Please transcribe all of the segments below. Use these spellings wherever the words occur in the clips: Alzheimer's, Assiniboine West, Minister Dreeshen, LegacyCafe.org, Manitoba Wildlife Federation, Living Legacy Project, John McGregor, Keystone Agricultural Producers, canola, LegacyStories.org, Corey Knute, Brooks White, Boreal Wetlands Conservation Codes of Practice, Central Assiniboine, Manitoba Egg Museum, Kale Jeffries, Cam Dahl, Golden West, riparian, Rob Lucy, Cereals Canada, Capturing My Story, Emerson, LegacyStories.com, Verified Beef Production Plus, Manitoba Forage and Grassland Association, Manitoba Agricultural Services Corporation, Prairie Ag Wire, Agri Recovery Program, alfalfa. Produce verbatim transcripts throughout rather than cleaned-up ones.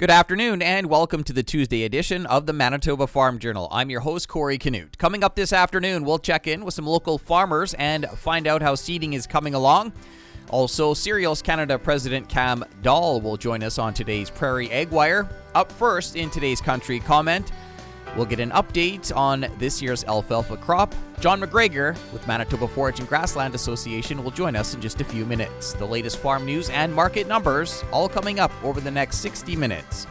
Good afternoon and welcome to the Tuesday edition of the Manitoba Farm Journal. I'm your host, Corey Knute. Coming up this afternoon, we'll check in with some local farmers and find out how seeding is coming along. Also, Cereals Canada President Cam Dahl will join us on today's Prairie Ag Wire. Up first in today's country comment, we'll get an update on this year's alfalfa crop. John McGregor with Manitoba Forage and Grassland Association will join us in just a few minutes. The latest farm news and market numbers all coming up over the next sixty minutes.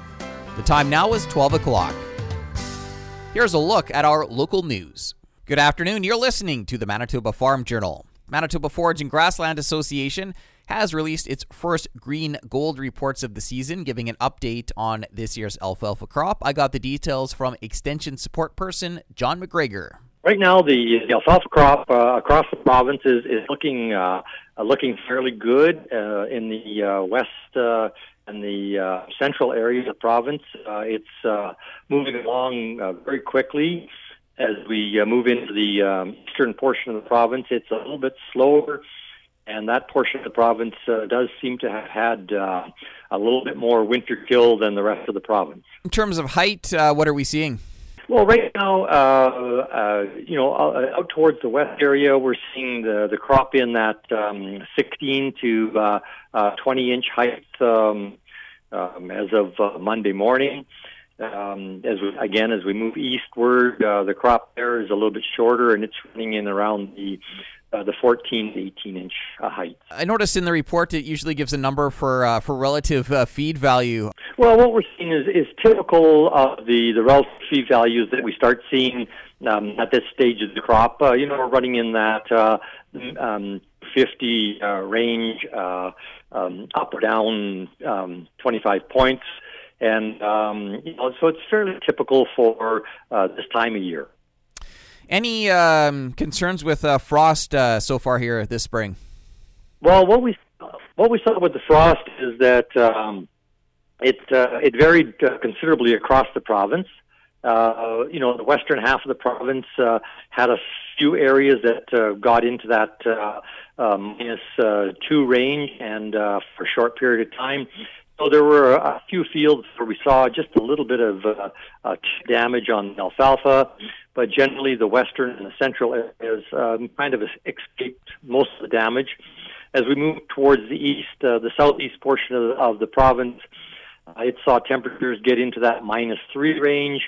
The time now is twelve o'clock. Here's a look at our local news. Good afternoon. You're listening to the Manitoba Farm Journal. Manitoba Forage and Grassland Association has released its first green gold reports of the season, giving an update on this year's alfalfa crop. I got the details from Extension Support Person John McGregor. Right now, the, the alfalfa crop uh, across the province is, is looking uh, looking fairly good uh, in the uh, west uh, and the uh, central areas of the province. Uh, it's uh, moving along uh, very quickly. As we uh, move into the um, eastern portion of the province, it's a little bit slower, and that portion of the province uh, does seem to have had uh, a little bit more winter kill than the rest of the province. In terms of height, uh, what are we seeing? Well, right now, uh, uh, you know, out towards the west area, we're seeing the, the crop in that um, sixteen to twenty-inch height um, um, as of uh, Monday morning. Um, as we, again, as we move eastward, uh, the crop there is a little bit shorter, and it's running in around the uh, the fourteen to eighteen inch uh, height. I noticed in the report it usually gives a number for uh, for relative uh, feed value. Well, what we're seeing is, is typical of the, the relative feed values that we start seeing um, at this stage of the crop. Uh, you know, we're running in that uh, um, fifty uh, range, uh, um, up or down um, twenty-five points. And um, you know, so it's fairly typical for uh, this time of year. Any um, concerns with uh, frost uh, so far here this spring? Well, what we what we saw with the frost is that um, it uh, it varied uh, considerably across the province. Uh, you know, the western half of the province uh, had a few areas that uh, got into that uh, uh, minus uh, two range, and uh, for a short period of time. So there were a few fields where we saw just a little bit of uh, uh, damage on alfalfa, but generally the western and the central areas um, kind of escaped most of the damage. As we move towards the east, uh, the southeast portion of the, of the province, uh, it saw temperatures get into that minus three range,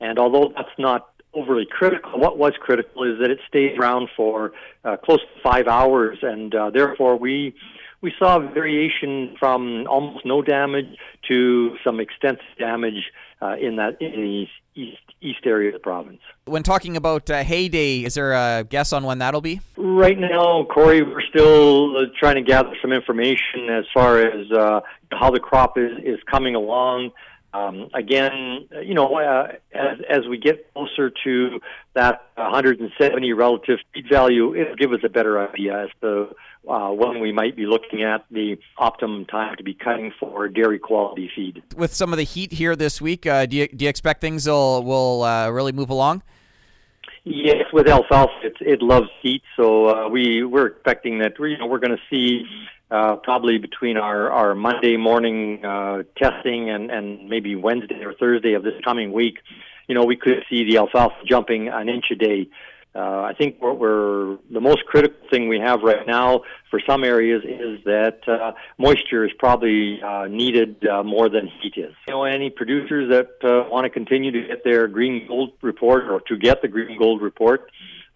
and although that's not overly critical, what was critical is that it stayed around for uh, close to five hours, and uh, therefore we... We saw variation from almost no damage to some extensive damage uh, in that in the east, east area of the province. When talking about uh, hay day, is there a guess on when that'll be? Right now, Corey, we're still trying to gather some information as far as uh, how the crop is, is coming along. Um, again, you know, uh, as, as we get closer to that one hundred seventy relative feed value, it'll give us a better idea as to uh, when we might be looking at the optimum time to be cutting for dairy quality feed. With some of the heat here this week, uh, do you, do you expect things will, will uh, really move along? Yes, with alfalfa, it, it loves heat, so uh, we, we're expecting that you know, we're going to see Uh, probably between our, our Monday morning uh, testing and, and maybe Wednesday or Thursday of this coming week, you know, we could see the alfalfa jumping an inch a day. Uh, I think what we're the most critical thing we have right now for some areas is that uh, moisture is probably uh, needed uh, more than heat is. You know, any producers that uh, want to continue to get their green gold report or to get the green gold report,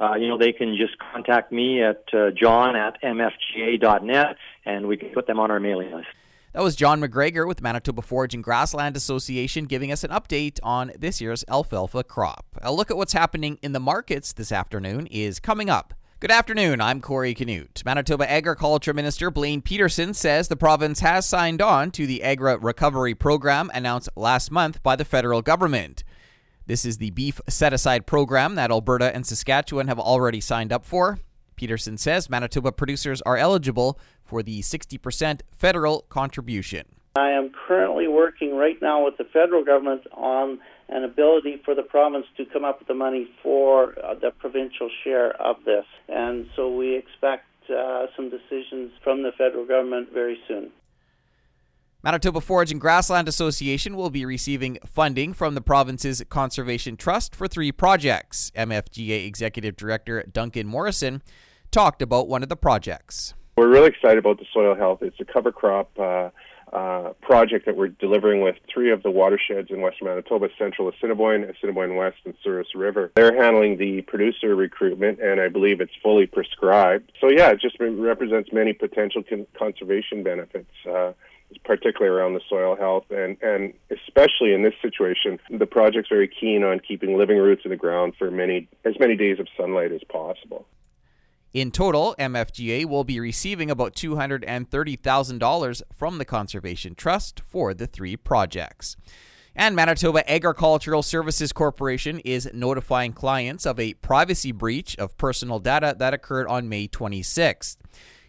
Uh, you know, they can just contact me at uh, john at m f g a dot net, and we can put them on our mailing list. That was John McGregor with Manitoba Forage and Grassland Association giving us an update on this year's alfalfa crop. A look at what's happening in the markets this afternoon is coming up. Good afternoon, I'm Corey Knute. Manitoba Agriculture Minister Blaine Pedersen says the province has signed on to the Agri Recovery Program announced last month by the federal government. This is the beef set-aside program that Alberta and Saskatchewan have already signed up for. Pedersen says Manitoba producers are eligible for the sixty percent federal contribution. I am currently working right now with the federal government on an ability for the province to come up with the money for the provincial share of this. And so we expect uh, some decisions from the federal government very soon. Manitoba Forage and Grassland Association will be receiving funding from the province's Conservation Trust for three projects. M F G A Executive Director Duncan Morrison talked about one of the projects. We're really excited about the soil health. It's a cover crop uh, uh, project that we're delivering with three of the watersheds in western Manitoba, Central Assiniboine, Assiniboine West, and Souris River. They're handling the producer recruitment, and I believe it's fully prescribed. So yeah, it just represents many potential con- conservation benefits, uh, particularly around the soil health, and, and especially in this situation, the project's very keen on keeping living roots in the ground for many as many days of sunlight as possible. In total, M F G A will be receiving about two hundred thirty thousand dollars from the Conservation Trust for the three projects. And Manitoba Agricultural Services Corporation is notifying clients of a privacy breach of personal data that occurred on May twenty-sixth.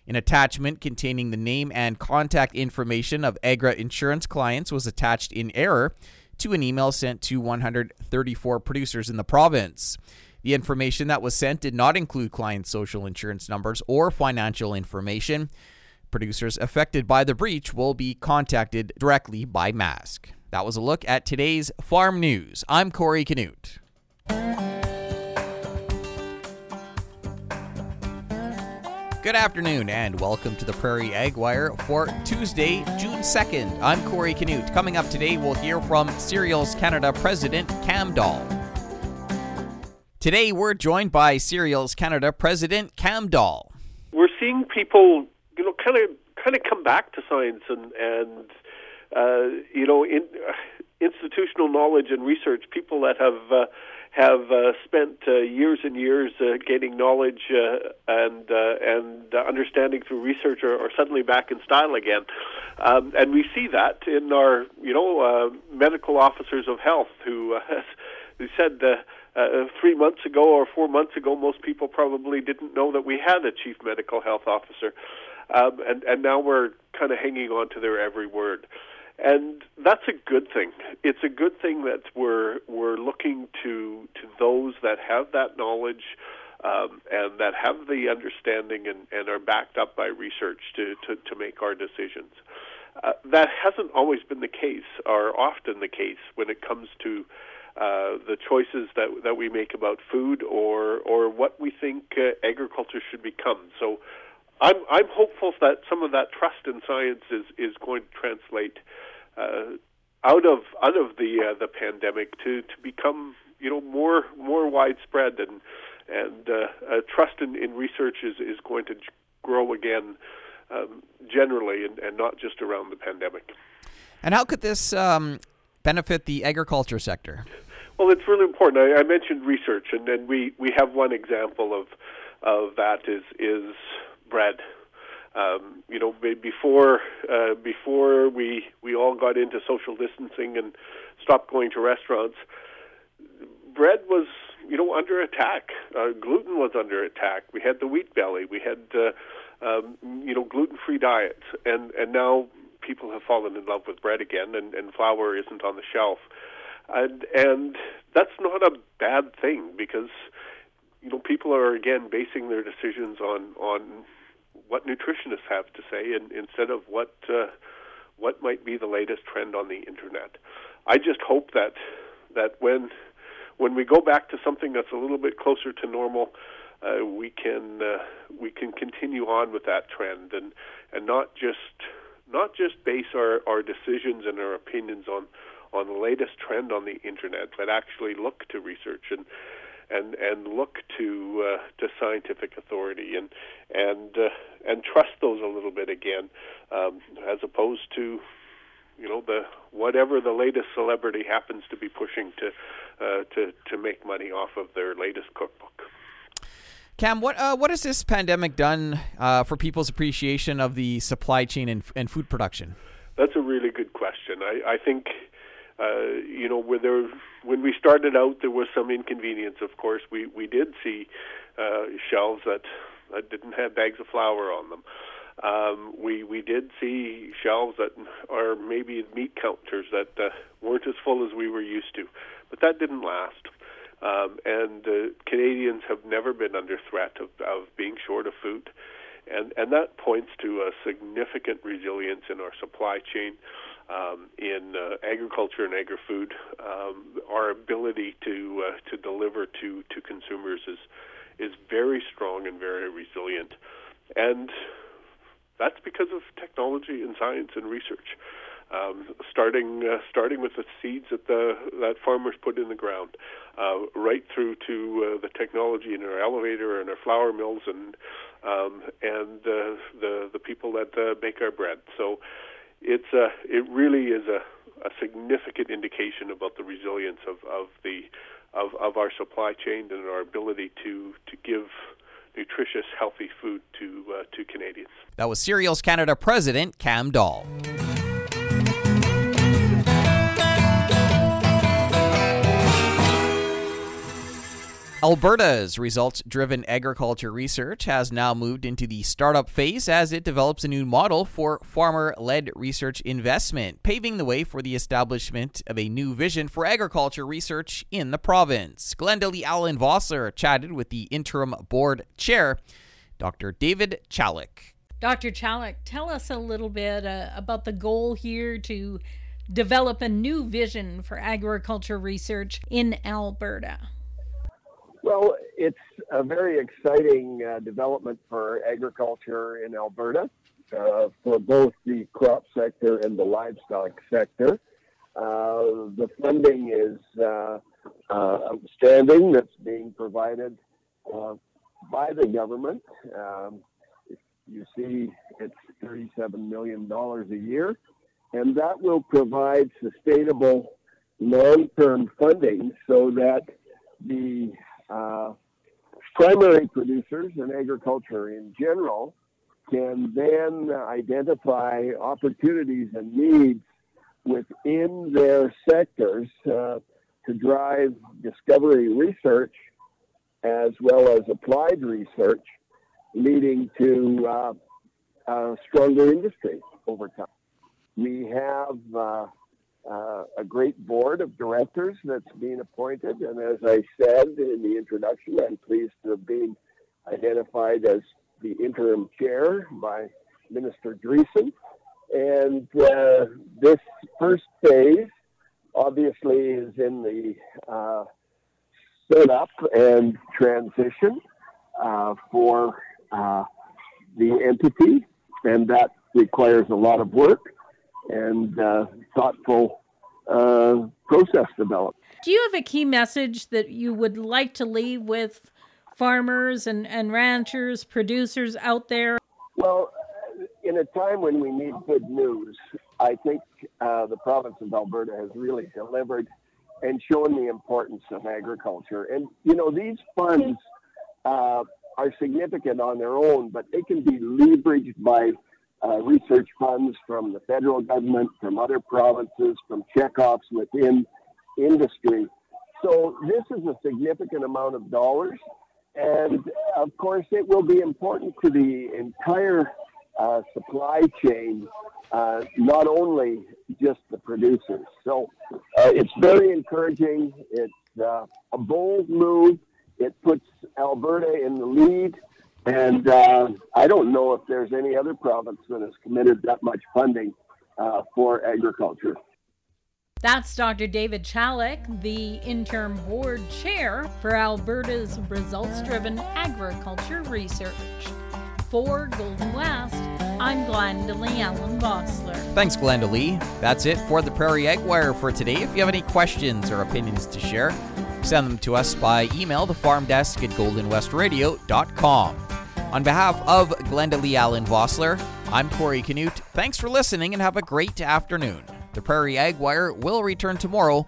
An attachment containing the name and contact information of Agra insurance clients was attached in error to an email sent to one hundred thirty-four producers in the province. The information that was sent did not include clients' social insurance numbers or financial information. Producers affected by the breach will be contacted directly by M A S C. That was a look at today's Farm News. I'm Corey Knute. Good afternoon and welcome to the Prairie Ag Wire for Tuesday, June second. I'm Corey Knute. Coming up today, we'll hear from Cereals Canada President Cam Dahl. Today, we're joined by Cereals Canada President Cam Dahl. We're seeing people, you know, kind of kind of come back to science and, and uh, you know, in, uh, institutional knowledge and research. People that have uh, have uh, spent uh, years and years uh, gaining knowledge uh, and uh, and uh, understanding through research are, are suddenly back in style again, um, and we see that in our, you know, uh, medical officers of health who, uh, who said. Uh, Uh, three months ago or four months ago, most people probably didn't know that we had a chief medical health officer, um, and, and now we're kind of hanging on to their every word. And that's a good thing. It's a good thing that we're we're looking to to those that have that knowledge um, and that have the understanding and, and are backed up by research to, to, to make our decisions. Uh, that hasn't always been the case, or often the case, when it comes to Uh, the choices that that we make about food or or what we think uh, agriculture should become. So I'm I'm hopeful that some of that trust in science is, is going to translate uh, out of out of the uh, the pandemic to, to become, you know, more more widespread, and and uh, uh, trust in, in research is, is going to grow again um, generally and, and not just around the pandemic. And how could this um benefit the agriculture sector? Well, it's really important. I, I mentioned research, and then we, we have one example of of that is is bread. Um, you know, before uh, before we we all got into social distancing and stopped going to restaurants, bread was, you know, under attack. Uh, gluten was under attack. We had the wheat belly. We had uh, um, you know gluten-free diets, and and now people have fallen in love with bread again, and, and flour isn't on the shelf. And, and that's not a bad thing, because, you know, people are, again, basing their decisions on, on what nutritionists have to say, and, instead of what uh, what might be the latest trend on the Internet. I just hope that that when when we go back to something that's a little bit closer to normal, uh, we can uh, we can continue on with that trend and, and not just... not just base our, our decisions and our opinions on, on the latest trend on the Internet, but actually look to research and and, and look to uh, to scientific authority and and uh, and trust those a little bit again, um, as opposed to, you know, the whatever the latest celebrity happens to be pushing to uh, to to make money off of their latest cookbook. Cam, what uh, what has this pandemic done uh, for people's appreciation of the supply chain and, and food production? That's a really good question. I, I think, uh, you know, when, there, when we started out, there was some inconvenience, of course. We, we did see uh, shelves that, that didn't have bags of flour on them. Um, we, we did see shelves that are maybe meat counters that uh, weren't as full as we were used to. But that didn't last. Um, and uh, Canadians have never been under threat of, of being short of food. And, and that points to a significant resilience in our supply chain, um, in uh, agriculture and agri-food. Um, our ability to uh, to deliver to, to consumers is is very strong and very resilient. And that's because of technology and science and research. Um, starting uh, starting with the seeds that the that farmers put in the ground, uh, right through to uh, the technology in our elevator and our flour mills, and um, and uh, the the people that uh, make our bread. So it's a it really is a, a significant indication about the resilience of, of the of, of our supply chain and our ability to to give nutritious, healthy food to uh, to Canadians. That was Cereals Canada President Cam Dahl. Alberta's results-driven agriculture research has now moved into the startup phase as it develops a new model for farmer-led research investment, paving the way for the establishment of a new vision for agriculture research in the province. Glenda Lee Allen-Vosler chatted with the interim board chair, Doctor David Chalack. Doctor Chalack, tell us a little bit uh, about the goal here to develop a new vision for agriculture research in Alberta. Well, it's a very exciting uh, development for agriculture in Alberta, uh, for both the crop sector and the livestock sector. Uh, the funding is uh, uh, outstanding that's being provided uh, by the government. Um, you see, it's thirty-seven million dollars a year, and that will provide sustainable long-term funding so that the Uh, primary producers and agriculture in general can then identify opportunities and needs within their sectors uh, to drive discovery research as well as applied research, leading to uh, a stronger industry over time. We have uh, Uh, a great board of directors that's being appointed. And as I said in the introduction, I'm pleased to have been identified as the interim chair by Minister Dreeshen. And uh, this first phase obviously is in the uh, setup and transition uh, for uh, the entity, and that requires a lot of work and uh, thoughtful uh, process development. Do you have a key message that you would like to leave with farmers and, and ranchers, producers out there? Well, in a time when we need good news, I think uh, the province of Alberta has really delivered and shown the importance of agriculture. And, you know, these funds uh, are significant on their own, but they can be leveraged by Uh, research funds from the federal government, from other provinces, from checkoffs within industry. So this is a significant amount of dollars. And of course, it will be important to the entire uh, supply chain, uh, not only just the producers. So uh, it's very encouraging. It's uh, a bold move. It puts Alberta in the lead. And uh, I don't know if there's any other province that has committed that much funding uh, for agriculture. That's Doctor David Chalack, the interim board chair for Alberta's results-driven agriculture research. For Golden West, I'm Glenda Lee Allen-Vosler. Thanks, Glenda Lee. That's it for the Prairie Ag Wire for today. If you have any questions or opinions to share, send them to us by email, thefarmdesk at golden west radio dot com. On behalf of Glenda Lee Allen-Vosler, I'm Corey Knute. Thanks for listening and have a great afternoon. The Prairie Ag Wire will return tomorrow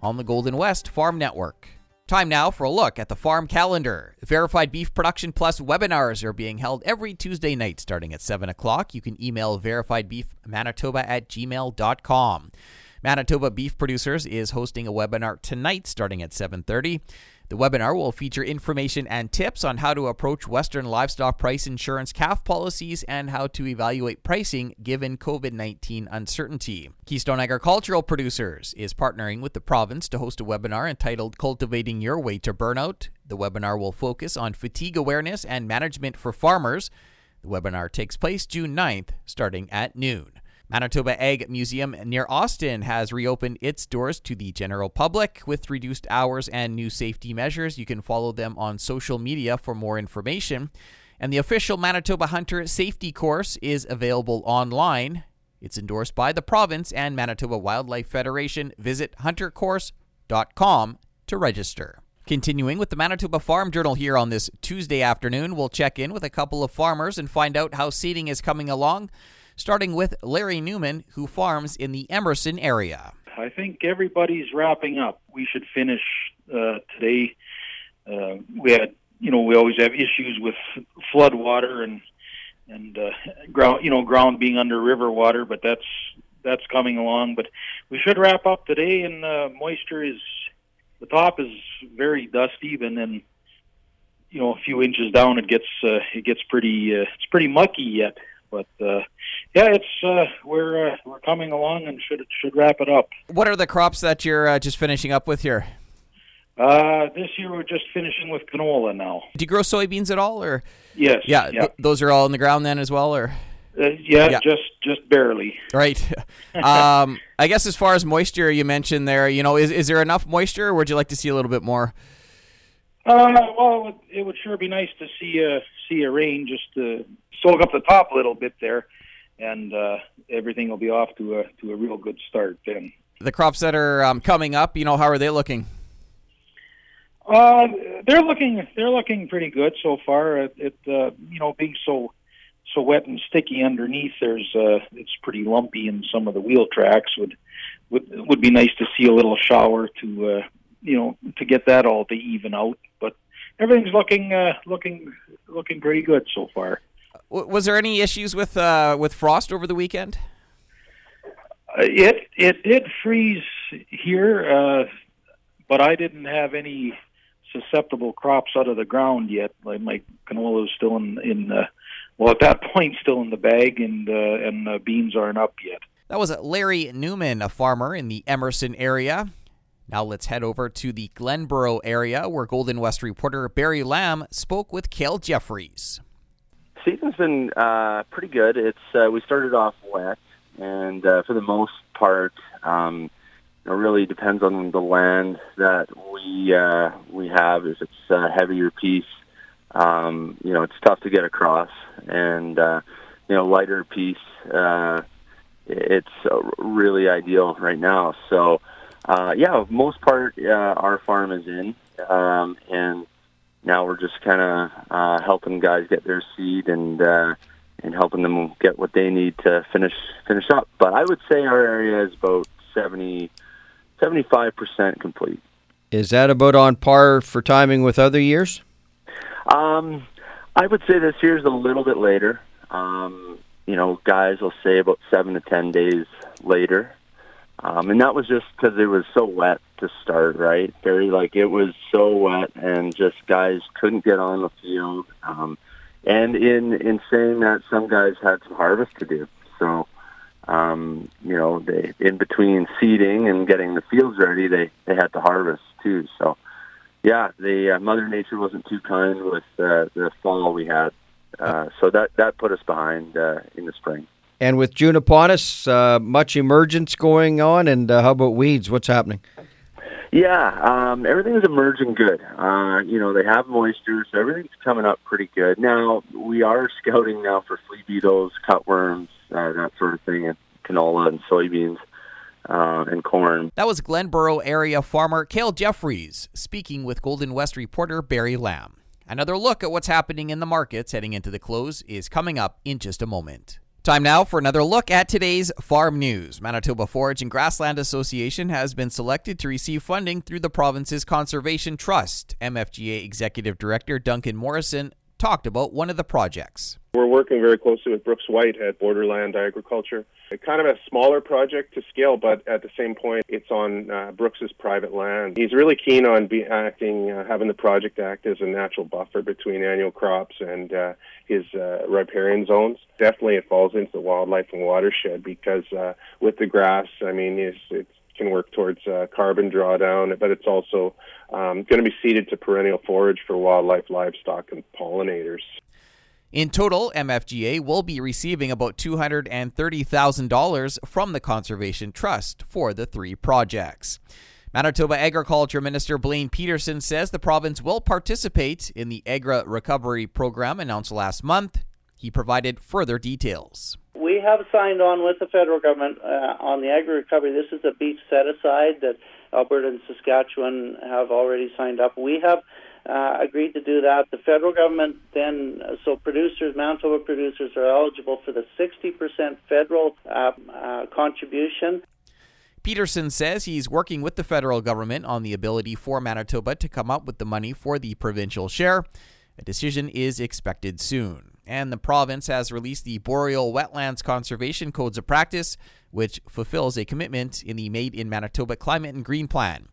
on the Golden West Farm Network. Time now for a look at the farm calendar. Verified Beef Production Plus webinars are being held every Tuesday night starting at seven o'clock. You can email verifiedbeefmanitoba at gmail dot com. Manitoba Beef Producers is hosting a webinar tonight starting at seven thirty. The webinar will feature information and tips on how to approach Western livestock price insurance calf policies and how to evaluate pricing given covid nineteen uncertainty. Keystone Agricultural Producers is partnering with the province to host a webinar entitled Cultivating Your Way to Burnout. The webinar will focus on fatigue awareness and management for farmers. The webinar takes place June ninth, starting at noon. Manitoba Egg Museum near Austin has reopened its doors to the general public with reduced hours and new safety measures. You can follow them on social media for more information. And the official Manitoba Hunter Safety Course is available online. It's endorsed by the province and Manitoba Wildlife Federation. Visit hunter course dot com to register. Continuing with the Manitoba Farm Journal here on this Tuesday afternoon, we'll check in with a couple of farmers and find out how seeding is coming along, starting with Larry Newman, who farms in the Emerson area. I think everybody's wrapping up. We should finish uh, today. Uh, we had, you know, we always have issues with flood water and and uh, ground, you know, ground being under river water, but that's that's coming along. But we should wrap up today, and uh, moisture is the top is very dust even, and you know, a few inches down, it gets uh, it gets pretty uh, it's pretty mucky yet. But uh, yeah, it's uh, we're uh, we're coming along and should should wrap it up. What are the crops that you're uh, just finishing up with here? Uh, this year we're just finishing with canola now. Do you grow soybeans at all, or? Yes. Yeah, yeah. Th- those are all in the ground then as well, or? Uh, yeah, yeah, just just barely. Right. um, I guess as far as moisture you mentioned there, you know, is is there enough moisture, or would you like to see a little bit more? Uh, well, it would, it would sure be nice to see a see a rain just to soak up the top a little bit there, and uh, everything will be off to a to a real good start then. The crops that are um, coming up, you know, how are they looking? Uh, they're looking they're looking pretty good so far. It, it uh, you know, being so so wet and sticky underneath, there's uh, it's pretty lumpy in some of the wheel tracks. Would would would be nice to see a little shower to. Uh, you know, to get that all to even out. But everything's looking uh, looking looking pretty good so far. Was there any issues with uh, with frost over the weekend? Uh, it it did freeze here, uh, but I didn't have any susceptible crops out of the ground yet. Like my canola is still in, in uh, well, at that point, still in the bag, and, uh, and uh, beans aren't up yet. That was Larry Newman, a farmer in the Emerson area. Now let's head over to the Glenboro area where Golden West reporter Barry Lamb spoke with Kale Jeffries. Season's been uh, pretty good. It's uh, we started off wet, and uh, for the most part, um, it really depends on the land that we uh, we have. If it's a heavier piece, um, you know, it's tough to get across, and uh, you know, lighter piece, uh, it's really ideal right now. So. Uh, yeah, most part, uh, our farm is in, um, and now we're just kind of uh, helping guys get their seed and uh, and helping them get what they need to finish finish up. But I would say our area is about seventy, seventy-five percent complete. Is that about on par for timing with other years? Um, I would say this year's a little bit later. Um, you know, guys will say about seven to ten days later. Um, and that was just because it was so wet to start, right? Very, like, it was so wet, and just guys couldn't get on the field. Um, and in, in saying that, some guys had some harvest to do. So, um, you know, they in between seeding and getting the fields ready, they, they had to harvest too. So, yeah, the uh, Mother Nature wasn't too kind with uh, the fall we had. Uh, so that, that put us behind uh, in the spring. And with June upon us, uh, much emergence going on, and uh, how about weeds? What's happening? Yeah, um, everything is emerging good. Uh, you know, they have moisture, so everything's coming up pretty good. Now, we are scouting now for flea beetles, cutworms, uh, that sort of thing, and canola and soybeans uh, and corn. That was Glenboro area farmer Cale Jeffries speaking with Golden West reporter Barry Lamb. Another look at what's happening in the markets heading into the close is coming up in just a moment. Time now for another look at today's farm news. Manitoba Forage and Grassland Association has been selected to receive funding through the province's Conservation Trust. M F G A Executive Director Duncan Morrison talked about one of the projects. We're working very closely with Brooks White at Borderland Agriculture. It's kind of a smaller project to scale, but at the same point, it's on uh, Brooks's private land. He's really keen on be acting, uh, having the project act as a natural buffer between annual crops and uh, his uh, riparian zones. Definitely, it falls into the wildlife and watershed because uh, with the grass, I mean, it's, it's can work towards uh, carbon drawdown, but it's also um, going to be seeded to perennial forage for wildlife, livestock, and pollinators. In total, M F G A will be receiving about two hundred thirty thousand dollars from the Conservation Trust for the three projects. Manitoba Agriculture Minister Blaine Pedersen says the province will participate in the Agri Recovery Program announced last month. He provided further details. We have signed on with the federal government uh, on the Agri Recovery. This is a beach set-aside that Alberta and Saskatchewan have already signed up. We have Uh, agreed to do that. The federal government then, so producers, Manitoba producers are eligible for the sixty percent federal uh, uh, contribution. Pedersen says he's working with the federal government on the ability for Manitoba to come up with the money for the provincial share. A decision is expected soon. And the province has released the Boreal Wetlands Conservation Codes of Practice, which fulfills a commitment in the Made in Manitoba Climate and Green Plan.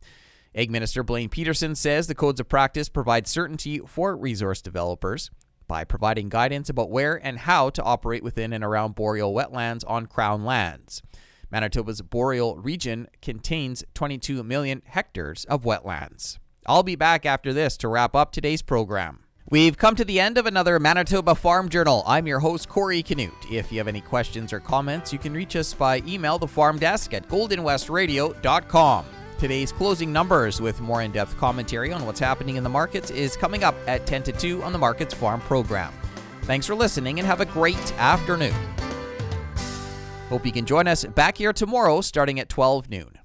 Egg Minister Blaine Pedersen says the codes of practice provide certainty for resource developers by providing guidance about where and how to operate within and around boreal wetlands on Crown lands. Manitoba's boreal region contains twenty-two million hectares of wetlands. I'll be back after this to wrap up today's program. We've come to the end of another Manitoba Farm Journal. I'm your host, Corey Knute. If you have any questions or comments, you can reach us by email, thefarmdesk at golden west radio dot com. Today's closing numbers with more in-depth commentary on what's happening in the markets is coming up at ten to two on the Markets Farm program. Thanks for listening and have a great afternoon. Hope you can join us back here tomorrow starting at twelve noon.